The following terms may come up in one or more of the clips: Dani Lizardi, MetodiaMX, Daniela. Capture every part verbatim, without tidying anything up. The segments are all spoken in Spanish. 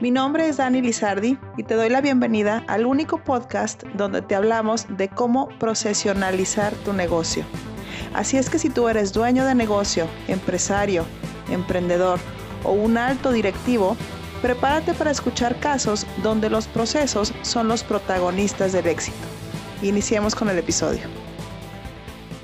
Mi nombre es Dani Lizardi y te doy la bienvenida al único podcast donde te hablamos de cómo profesionalizar tu negocio. Así es que si tú eres dueño de negocio, empresario, emprendedor o un alto directivo, prepárate para escuchar casos donde los procesos son los protagonistas del éxito. Iniciemos con el episodio.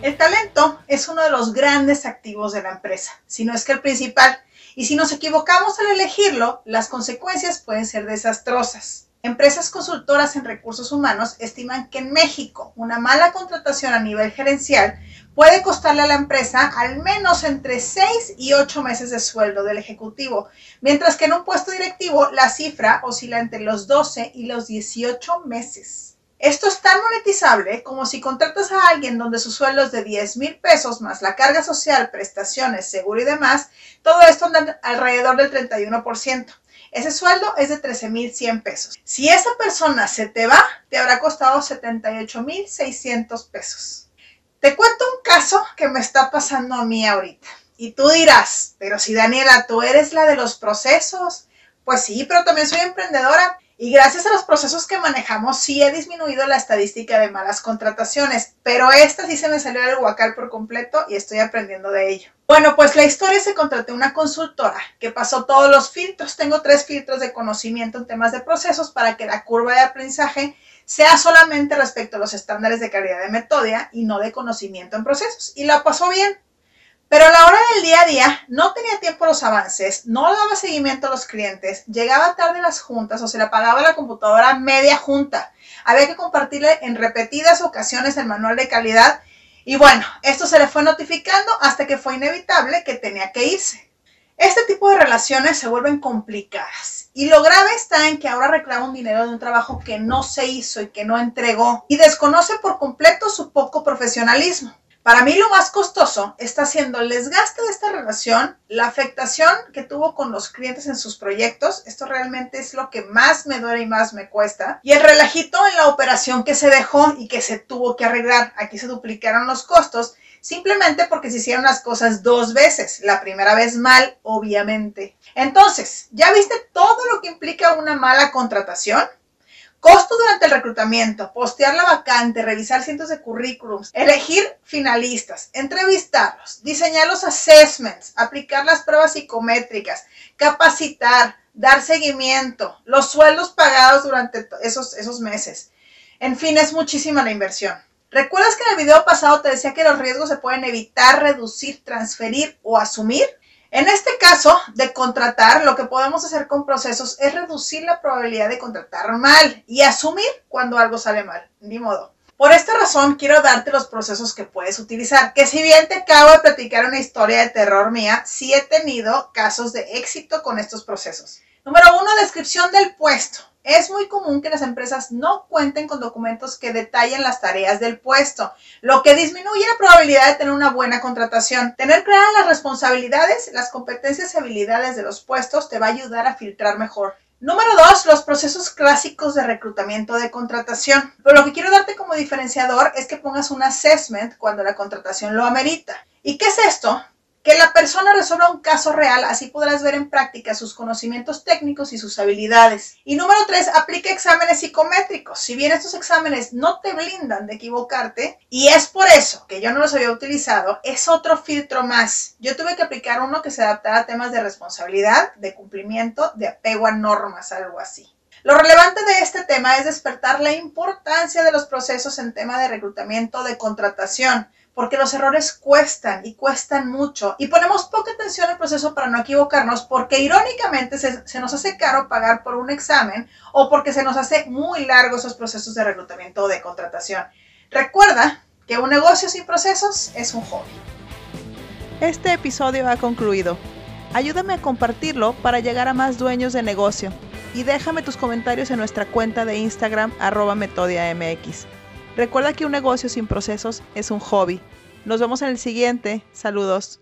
El talento es uno de los grandes activos de la empresa, si no es que el principal. Y si nos equivocamos al elegirlo, las consecuencias pueden ser desastrosas. Empresas consultoras en recursos humanos estiman que en México una mala contratación a nivel gerencial puede costarle a la empresa al menos entre seis y ocho meses de sueldo del ejecutivo, mientras que en un puesto directivo la cifra oscila entre los doce y los dieciocho meses. Esto es tan monetizable como si contratas a alguien donde su sueldo es de diez mil pesos más la carga social, prestaciones, seguro y demás, todo esto anda alrededor del treinta y uno por ciento. Ese sueldo es de trece mil cien pesos. Si esa persona se te va, te habrá costado setenta y ocho mil seiscientos pesos. Te cuento un caso que me está pasando a mí ahorita. Y tú dirás, pero si Daniela, tú eres la de los procesos. Pues sí, pero también soy emprendedora. Y gracias a los procesos que manejamos, sí he disminuido la estadística de malas contrataciones, pero esta sí se me salió del huacal por completo y estoy aprendiendo de ello. Bueno, pues la historia se contrató una consultora que pasó todos los filtros. Tengo tres filtros de conocimiento en temas de procesos para que la curva de aprendizaje sea solamente respecto a los estándares de calidad de Metodia y no de conocimiento en procesos. Y la pasó bien. Pero a la hora del día a día no tenía tiempo a los avances, no daba seguimiento a los clientes, llegaba tarde a las juntas o se le apagaba la computadora media junta. Había que compartirle en repetidas ocasiones el manual de calidad y bueno, esto se le fue notificando hasta que fue inevitable que tenía que irse. Este tipo de relaciones se vuelven complicadas y lo grave está en que ahora reclama un dinero de un trabajo que no se hizo y que no entregó y desconoce por completo su poco profesionalismo. Para mí lo más costoso está siendo el desgaste de esta relación, la afectación que tuvo con los clientes en sus proyectos, esto realmente es lo que más me duele y más me cuesta, y el relajito en la operación que se dejó y que se tuvo que arreglar. Aquí se duplicaron los costos simplemente porque se hicieron las cosas dos veces, la primera vez mal, obviamente. Entonces, ¿ya viste todo lo que implica una mala contratación? Costo durante el reclutamiento, postear la vacante, revisar cientos de currículums, elegir finalistas, entrevistarlos, diseñar los assessments, aplicar las pruebas psicométricas, capacitar, dar seguimiento, los sueldos pagados durante esos, esos meses. En fin, es muchísima la inversión. ¿Recuerdas que en el video pasado te decía que los riesgos se pueden evitar, reducir, transferir o asumir? En este caso de contratar, lo que podemos hacer con procesos es reducir la probabilidad de contratar mal y asumir cuando algo sale mal, ni modo. Por esta razón quiero darte los procesos que puedes utilizar, que si bien te acabo de platicar una historia de terror mía, sí he tenido casos de éxito con estos procesos. Número uno, descripción del puesto. Es muy común que las empresas no cuenten con documentos que detallen las tareas del puesto, lo que disminuye la probabilidad de tener una buena contratación. Tener claras las responsabilidades, las competencias y habilidades de los puestos te va a ayudar a filtrar mejor. Número dos, los procesos clásicos de reclutamiento de contratación. Pero lo que quiero darte como diferenciador es que pongas un assessment cuando la contratación lo amerita. ¿Y qué es esto? Que la persona resuelva un caso real, así podrás ver en práctica sus conocimientos técnicos y sus habilidades. Y número tres, aplica exámenes psicométricos. Si bien estos exámenes no te blindan de equivocarte, y es por eso que yo no los había utilizado, es otro filtro más. Yo tuve que aplicar uno que se adaptara a temas de responsabilidad, de cumplimiento, de apego a normas, algo así. Lo relevante de este tema es despertar la importancia de los procesos en tema de reclutamiento, de contratación, porque los errores cuestan y cuestan mucho y ponemos poca atención al proceso para no equivocarnos porque irónicamente se, se nos hace caro pagar por un examen o porque se nos hace muy largo esos procesos de reclutamiento o de contratación. Recuerda que un negocio sin procesos es un hobby. Este episodio ha concluido. Ayúdame a compartirlo para llegar a más dueños de negocio y déjame tus comentarios en nuestra cuenta de Instagram arroba MetodiaMX. Recuerda que un negocio sin procesos es un hobby. Nos vemos en el siguiente. Saludos.